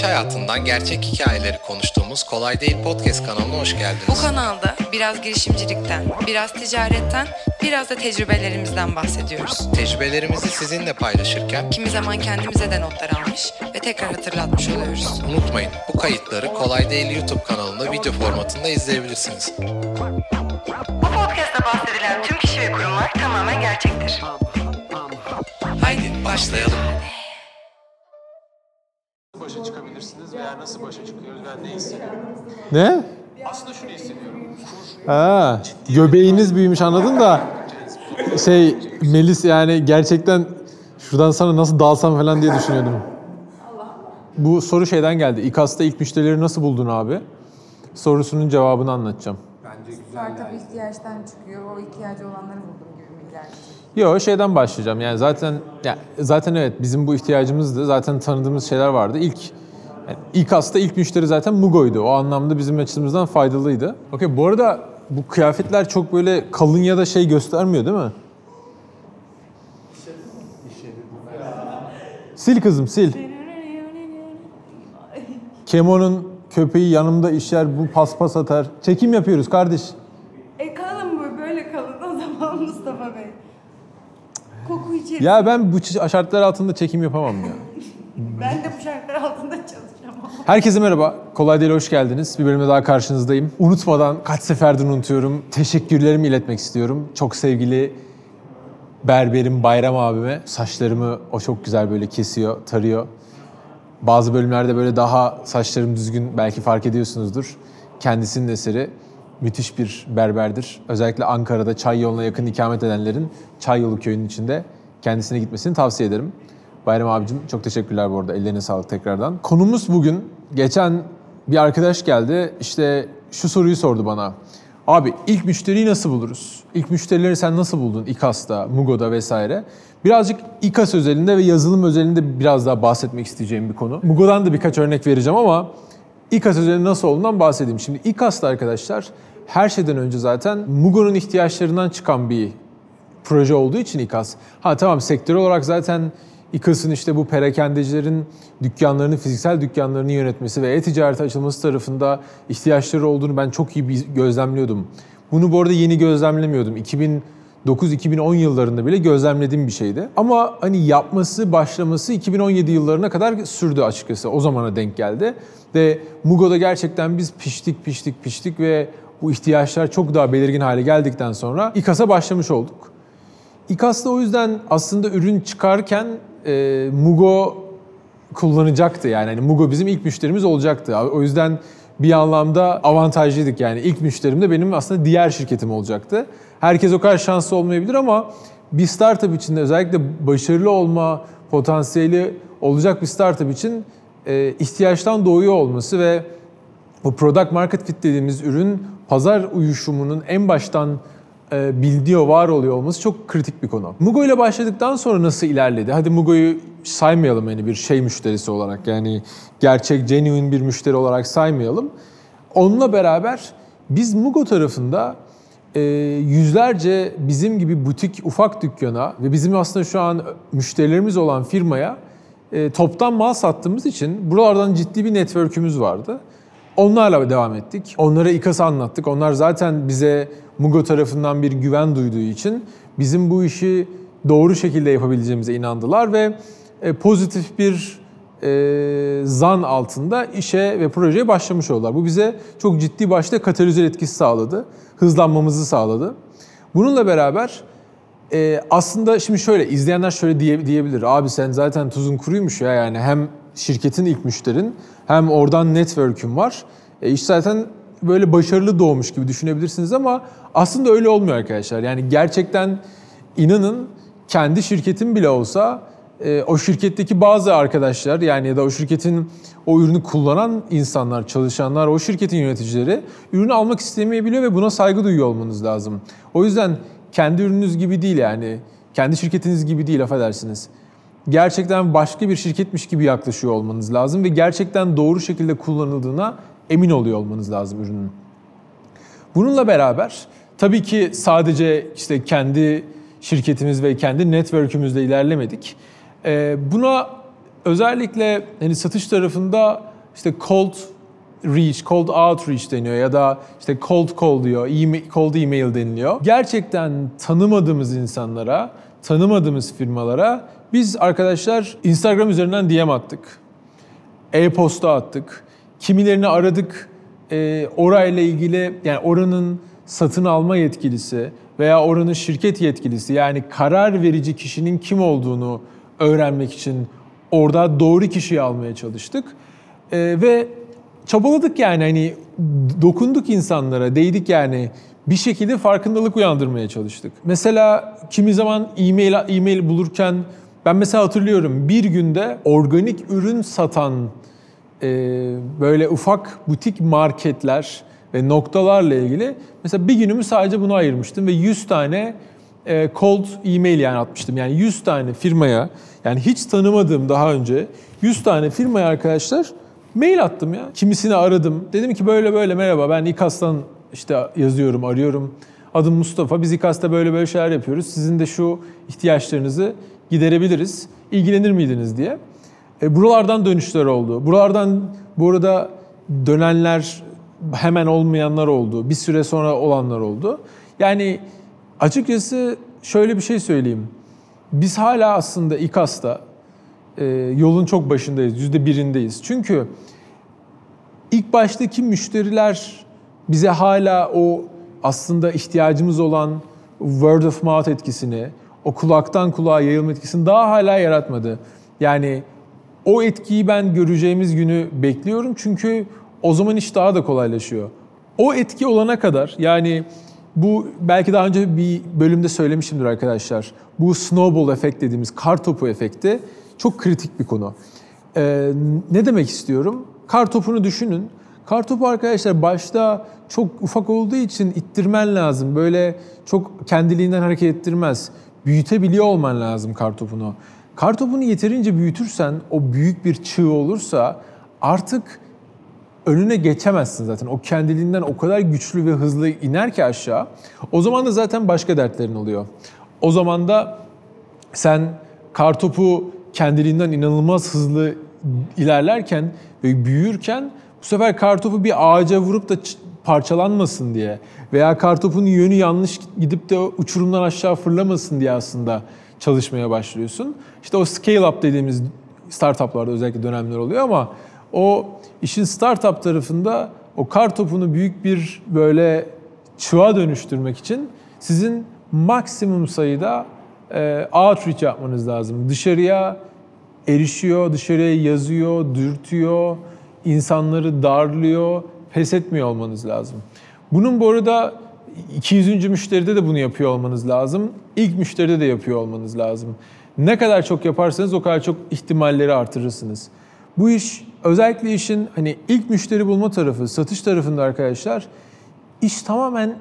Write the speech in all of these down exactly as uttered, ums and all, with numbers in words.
iş hayatından gerçek hikayeleri konuştuğumuz Kolay Değil Podcast kanalına hoş geldiniz. Bu kanalda biraz girişimcilikten, biraz ticaretten, biraz da tecrübelerimizden bahsediyoruz. Tecrübelerimizi sizinle paylaşırken kimi zaman kendimize de notlar almış ve tekrar hatırlatmış oluyoruz. Unutmayın, bu kayıtları Kolay Değil YouTube kanalında video formatında izleyebilirsiniz. Bu podcastta bahsedilen tüm kişi ve kurumlar tamamen gerçektir. Haydi başlayalım. Başa çıkabilirsiniz veya nasıl başa çıkıyoruz, ben ne hissediyorum? Ne? Aslında şunu hissediyorum. Ha, göbeğiniz büyümüş, anladın da şey Melis, yani gerçekten şuradan sana nasıl dalsam falan diye düşünüyordum. Bu soru şeyden geldi. İKAS'ta ilk müşterileri nasıl buldun abi? Sorusunun cevabını anlatacağım. Bence güzel. Tabii ihtiyaçtan çıkıyor. O ihtiyacı olanları buldum gibi mi ilerleyecek? Yok, şeyden başlayacağım. Yani zaten yani zaten evet, bizim bu ihtiyacımızdı. Zaten tanıdığımız şeyler vardı. İlk yani İKAS'ta ilk müşteri zaten Mugo'ydu. O anlamda bizim açımızdan faydalıydı. Okey, bu arada bu kıyafetler çok böyle kalın ya da şey göstermiyor değil mi? Sil kızım, sil. Kemo'nun köpeği yanımda işer, bu paspas atar. Çekim yapıyoruz kardeş. E kalın bu, böyle kalın o zaman Mustafa Bey. Koku içerim. Ya ben bu şartlar altında çekim yapamam ya. Ben de bu şartlar altında çalışamam. Herkese merhaba. Kolay Değil, hoş geldiniz. Bir bölümde daha karşınızdayım. Unutmadan, kaç seferdir unutuyorum, teşekkürlerimi iletmek istiyorum. Çok sevgili berberim Bayram abime. Saçlarımı o çok güzel böyle kesiyor, tarıyor. Bazı bölümlerde böyle daha saçlarım düzgün, belki fark ediyorsunuzdur. Kendisinin eseri. Müthiş bir berberdir. Özellikle Ankara'da Çayyolu'na yakın ikamet edenlerin Çayyolu köyünün içinde kendisine gitmesini tavsiye ederim. Bayram abicim çok teşekkürler bu arada. Ellerine sağlık tekrardan. Konumuz bugün, geçen bir arkadaş geldi, işte şu soruyu sordu bana. Abi ilk müşteriyi nasıl buluruz? İlk müşterileri sen nasıl buldun İKAS'ta, Mugo'da vesaire? Birazcık İKAS özelinde ve yazılım özelinde biraz daha bahsetmek isteyeceğim bir konu. Mugo'dan da birkaç örnek vereceğim ama İKAS özelinde nasıl olduğundan bahsedeyim. Şimdi İKAS'ta arkadaşlar her şeyden önce zaten Mugo'nun ihtiyaçlarından çıkan bir proje olduğu için İKAS. Ha tamam, sektör olarak zaten İKAS'ın işte bu perakendecilerin dükkanlarını, fiziksel dükkanlarını yönetmesi ve e-ticarete açılması tarafında ihtiyaçları olduğunu ben çok iyi gözlemliyordum. Bunu bu arada yeni gözlemlemiyordum. iki bin dokuz iki bin on yıllarında bile gözlemlediğim bir şeydi. Ama hani yapması, başlaması iki bin on yedi yıllarına kadar sürdü açıkçası. O zamana denk geldi. Ve Mugo'da gerçekten biz piştik, piştik, piştik ve bu ihtiyaçlar çok daha belirgin hale geldikten sonra İKAS'a başlamış olduk. İKAS'ta o yüzden aslında ürün çıkarken e, Mugo kullanacaktı. Yani hani Mugo bizim ilk müşterimiz olacaktı. O yüzden bir anlamda avantajlıydık. Yani ilk müşterim de benim aslında diğer şirketim olacaktı. Herkes o kadar şanslı olmayabilir ama bir startup için de özellikle başarılı olma potansiyeli olacak bir startup için e, ihtiyaçtan doğuyor olması ve bu product market fit dediğimiz ürün pazar uyuşumunun en baştan e, bildiği, var oluyor olması çok kritik bir konu. Mugo ile başladıktan sonra nasıl ilerledi? Hadi Mugo'yu saymayalım yani bir şey müşterisi olarak, yani gerçek genuine bir müşteri olarak saymayalım. Onunla beraber biz Mugo tarafında e, yüzlerce bizim gibi butik ufak dükkana ve bizim aslında şu an müşterilerimiz olan firmaya e, toptan mal sattığımız için buralardan ciddi bir network'ümüz vardı. Onlarla devam ettik. Onlara İKAS'ı anlattık. Onlar zaten bize Mugo tarafından bir güven duyduğu için bizim bu işi doğru şekilde yapabileceğimize inandılar ve pozitif bir e, zan altında işe ve projeye başlamış oldular. Bu bize çok ciddi başta katalizör etkisi sağladı. Hızlanmamızı sağladı. Bununla beraber e, aslında şimdi şöyle, izleyenler şöyle diye, diyebilir. Abi sen zaten tuzun kuruymuş ya, yani hem şirketin ilk müşterin, hem oradan network'üm var. E iş zaten böyle başarılı doğmuş gibi düşünebilirsiniz ama aslında öyle olmuyor arkadaşlar. Yani gerçekten inanın, kendi şirketim bile olsa e, o şirketteki bazı arkadaşlar, yani ya da o şirketin o ürünü kullanan insanlar, çalışanlar, o şirketin yöneticileri ürünü almak istemeyebiliyor ve buna saygı duyuyor olmanız lazım. O yüzden kendi ürününüz gibi değil, yani kendi şirketiniz gibi değil, affedersiniz. Gerçekten başka bir şirketmiş gibi yaklaşıyor olmanız lazım ve gerçekten doğru şekilde kullanıldığına emin oluyor olmanız lazım ürünün. Bununla beraber tabii ki sadece işte kendi şirketimiz ve kendi network'ümüzle ilerlemedik. Buna özellikle hani satış tarafında işte cold reach, cold outreach deniyor ya da işte cold call diyor, e-mail, cold email deniliyor. Gerçekten tanımadığımız insanlara, tanımadığımız firmalara biz arkadaşlar Instagram üzerinden D M attık, e-posta attık, kimilerini aradık, e, orayla ilgili yani oranın satın alma yetkilisi veya oranın şirket yetkilisi yani karar verici kişinin kim olduğunu öğrenmek için orada doğru kişiyi almaya çalıştık. E, ve çabaladık yani hani dokunduk insanlara, değdik yani bir şekilde farkındalık uyandırmaya çalıştık. Mesela kimi zaman e-mail, e-mail bulurken ben mesela hatırlıyorum bir günde organik ürün satan e, böyle ufak butik marketler ve noktalarla ilgili mesela bir günümü sadece buna ayırmıştım ve yüz tane e, cold e-mail yani atmıştım. Yani yüz tane firmaya yani hiç tanımadığım daha önce yüz tane firmaya arkadaşlar mail attım ya. Kimisini aradım. Dedim ki böyle böyle merhaba ben İKAS'tan işte yazıyorum, arıyorum. Adım Mustafa. Biz İKAS'ta böyle böyle şeyler yapıyoruz. Sizin de şu ihtiyaçlarınızı giderebiliriz. İlgilenir miydiniz diye. E, buralardan dönüşler oldu. Buralardan bu arada dönenler hemen olmayanlar oldu. Bir süre sonra olanlar oldu. Yani açıkçası şöyle bir şey söyleyeyim. Biz hala aslında İKAS'ta e, yolun çok başındayız. Yüzde birindeyiz. Çünkü ilk baştaki müşteriler bize hala o aslında ihtiyacımız olan word of mouth etkisini, o kulaktan kulağa yayılma etkisini daha hala yaratmadı. Yani o etkiyi ben göreceğimiz günü bekliyorum çünkü o zaman iş daha da kolaylaşıyor. O etki olana kadar yani bu belki daha önce bir bölümde söylemişimdir arkadaşlar. Bu snowball efekt dediğimiz kar topu efekti çok kritik bir konu. Ee, ne demek istiyorum? Kar topunu düşünün. Kartopu arkadaşlar başta çok ufak olduğu için ittirmen lazım. Böyle çok kendiliğinden hareket ettirmez. Büyütebiliyor olman lazım kartopunu. Kartopunu yeterince büyütürsen, o büyük bir çığ olursa artık önüne geçemezsin zaten. O kendiliğinden o kadar güçlü ve hızlı iner ki aşağı. O zaman da zaten başka dertlerin oluyor. O zaman da sen kartopu kendiliğinden inanılmaz hızlı ilerlerken ve büyürken bu sefer kartopu bir ağaca vurup da parçalanmasın diye veya kartopun yönü yanlış gidip de uçurumdan aşağı fırlamasın diye aslında çalışmaya başlıyorsun. İşte o scale up dediğimiz startuplarda özellikle dönemler oluyor ama o işin startup tarafında o kartopunu büyük bir böyle çığa dönüştürmek için sizin maksimum sayıda e, outreach yapmanız lazım. Dışarıya erişiyor, dışarıya yazıyor, dürtüyor, insanları darlıyor, pes etmiyor olmanız lazım. Bunun bu arada iki yüzüncü müşteride de bunu yapıyor olmanız lazım. İlk müşteride de yapıyor olmanız lazım. Ne kadar çok yaparsanız o kadar çok ihtimalleri artırırsınız. Bu iş özellikle işin hani ilk müşteri bulma tarafı, satış tarafında arkadaşlar iş tamamen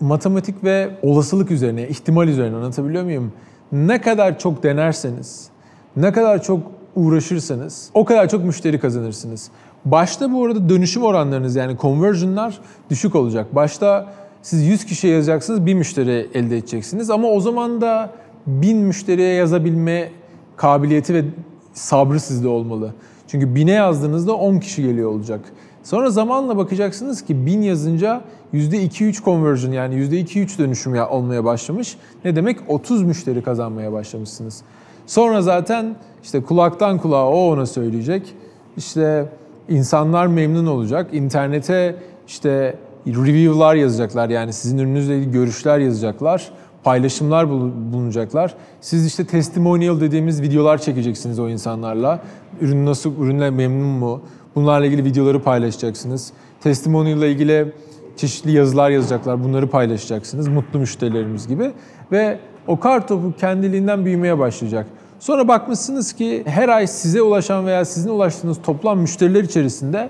matematik ve olasılık üzerine, ihtimal üzerine anlatabiliyor muyum? Ne kadar çok denerseniz, ne kadar çok uğraşırsanız o kadar çok müşteri kazanırsınız. Başta bu arada dönüşüm oranlarınız yani conversion'lar düşük olacak. Başta siz yüz kişiye yazacaksınız, bir müşteri elde edeceksiniz. Ama o zaman da bin müşteriye yazabilme kabiliyeti ve sabrı sizde olmalı. Çünkü bine yazdığınızda on kişi geliyor olacak. Sonra zamanla bakacaksınız ki bin yazınca yüzde iki üç conversion yani yüzde iki üç dönüşüm olmaya başlamış. Ne demek? otuz müşteri kazanmaya başlamışsınız. Sonra zaten işte kulaktan kulağa o ona söyleyecek. İşte insanlar memnun olacak. İnternete işte review'lar yazacaklar. Yani sizin ürününüzle ilgili görüşler yazacaklar. Paylaşımlar bulunacaklar. Siz işte testimonial dediğimiz videolar çekeceksiniz o insanlarla. Ürün nasıl, ürünle memnun mu? Bunlarla ilgili videoları paylaşacaksınız. Testimonial ile ilgili çeşitli yazılar yazacaklar. Bunları paylaşacaksınız. Mutlu müşterilerimiz gibi. Ve o kartopu kendiliğinden büyümeye başlayacak. Sonra bakmışsınız ki her ay size ulaşan veya sizin ulaştığınız toplam müşteriler içerisinde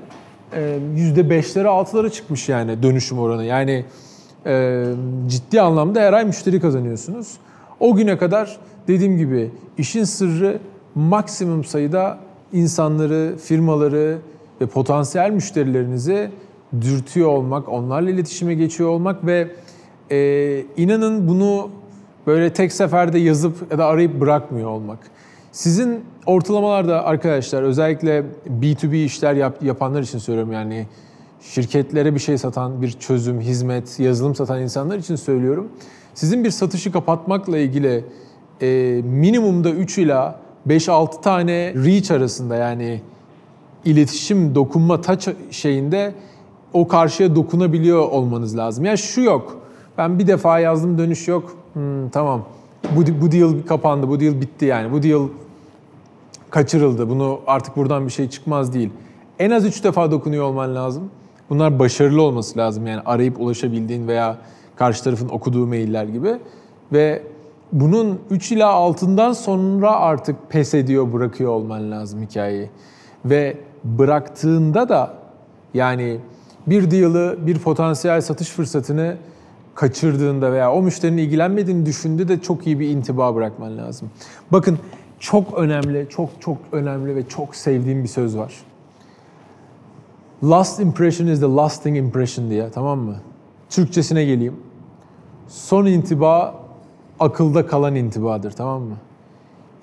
yüzde beşlere altılara çıkmış yani dönüşüm oranı. Yani ciddi anlamda her ay müşteri kazanıyorsunuz. O güne kadar dediğim gibi işin sırrı maksimum sayıda insanları, firmaları ve potansiyel müşterilerinizi dürtüyor olmak, onlarla iletişime geçiyor olmak ve inanın bunu böyle tek seferde yazıp ya da arayıp bırakmıyor olmak. Sizin ortalamalarda arkadaşlar, özellikle bi tu bi işler yap, yapanlar için söylüyorum, yani şirketlere bir şey satan, bir çözüm, hizmet, yazılım satan insanlar için söylüyorum. Sizin bir satışı kapatmakla ilgili e, minimumda üç ila beş altı tane reach arasında, yani iletişim, dokunma, touch şeyinde o karşıya dokunabiliyor olmanız lazım. Yani şu yok, ben bir defa yazdım, dönüş yok, hmm, tamam. Bu, bu deal kapandı, bu deal bitti yani. Bu deal kaçırıldı, bunu artık buradan bir şey çıkmaz değil. En az üç defa dokunuyor olman lazım. Bunlar başarılı olması lazım. Yani arayıp ulaşabildiğin veya karşı tarafın okuduğu mailler gibi. Ve bunun üç ila altından sonra artık pes ediyor, bırakıyor olman lazım hikayeyi. Ve bıraktığında da yani bir deal'ı, bir potansiyel satış fırsatını kaçırdığında veya o müşterinin ilgilenmediğini düşündüğünde de çok iyi bir intiba bırakman lazım. Bakın, çok önemli, çok çok önemli ve çok sevdiğim bir söz var. Last impression is the lasting impression diye, tamam mı? Türkçesine geleyim. Son intiba akılda kalan intibadır, tamam mı?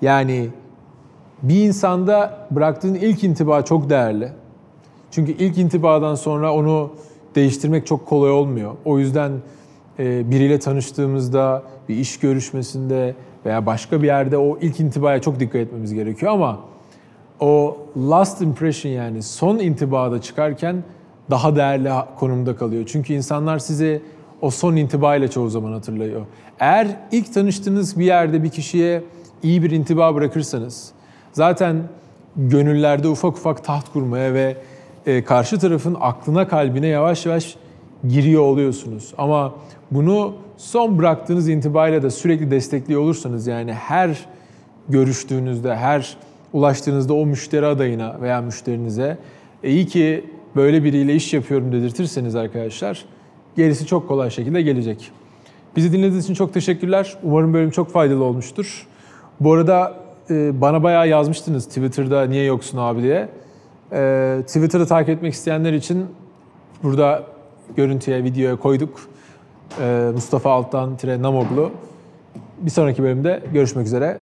Yani bir insanda bıraktığın ilk intiba çok değerli. Çünkü ilk intibadan sonra onu değiştirmek çok kolay olmuyor. O yüzden biriyle tanıştığımızda, bir iş görüşmesinde veya başka bir yerde o ilk intibaya çok dikkat etmemiz gerekiyor. Ama o last impression, yani son intibada çıkarken daha değerli konumda kalıyor. Çünkü insanlar sizi o son intibayla çoğu zaman hatırlıyor. Eğer ilk tanıştığınız bir yerde bir kişiye iyi bir intiba bırakırsanız, zaten gönüllerde ufak ufak taht kurmaya ve karşı tarafın aklına, kalbine yavaş yavaş giriyor oluyorsunuz. Ama bunu son bıraktığınız intibayla da sürekli destekliyor olursanız, yani her görüştüğünüzde, her ulaştığınızda o müşteri adayına veya müşterinize e, iyi ki böyle biriyle iş yapıyorum dedirtirseniz arkadaşlar, gerisi çok kolay şekilde gelecek. Bizi dinlediğiniz için çok teşekkürler. Umarım bölüm çok faydalı olmuştur. Bu arada e, bana bayağı yazmıştınız Twitter'da, niye yoksun abi diye. E, Twitter'da takip etmek isteyenler için burada görüntüye, videoya koyduk. Mustafa Altan Tire Namoğlu. Bir sonraki bölümde görüşmek üzere.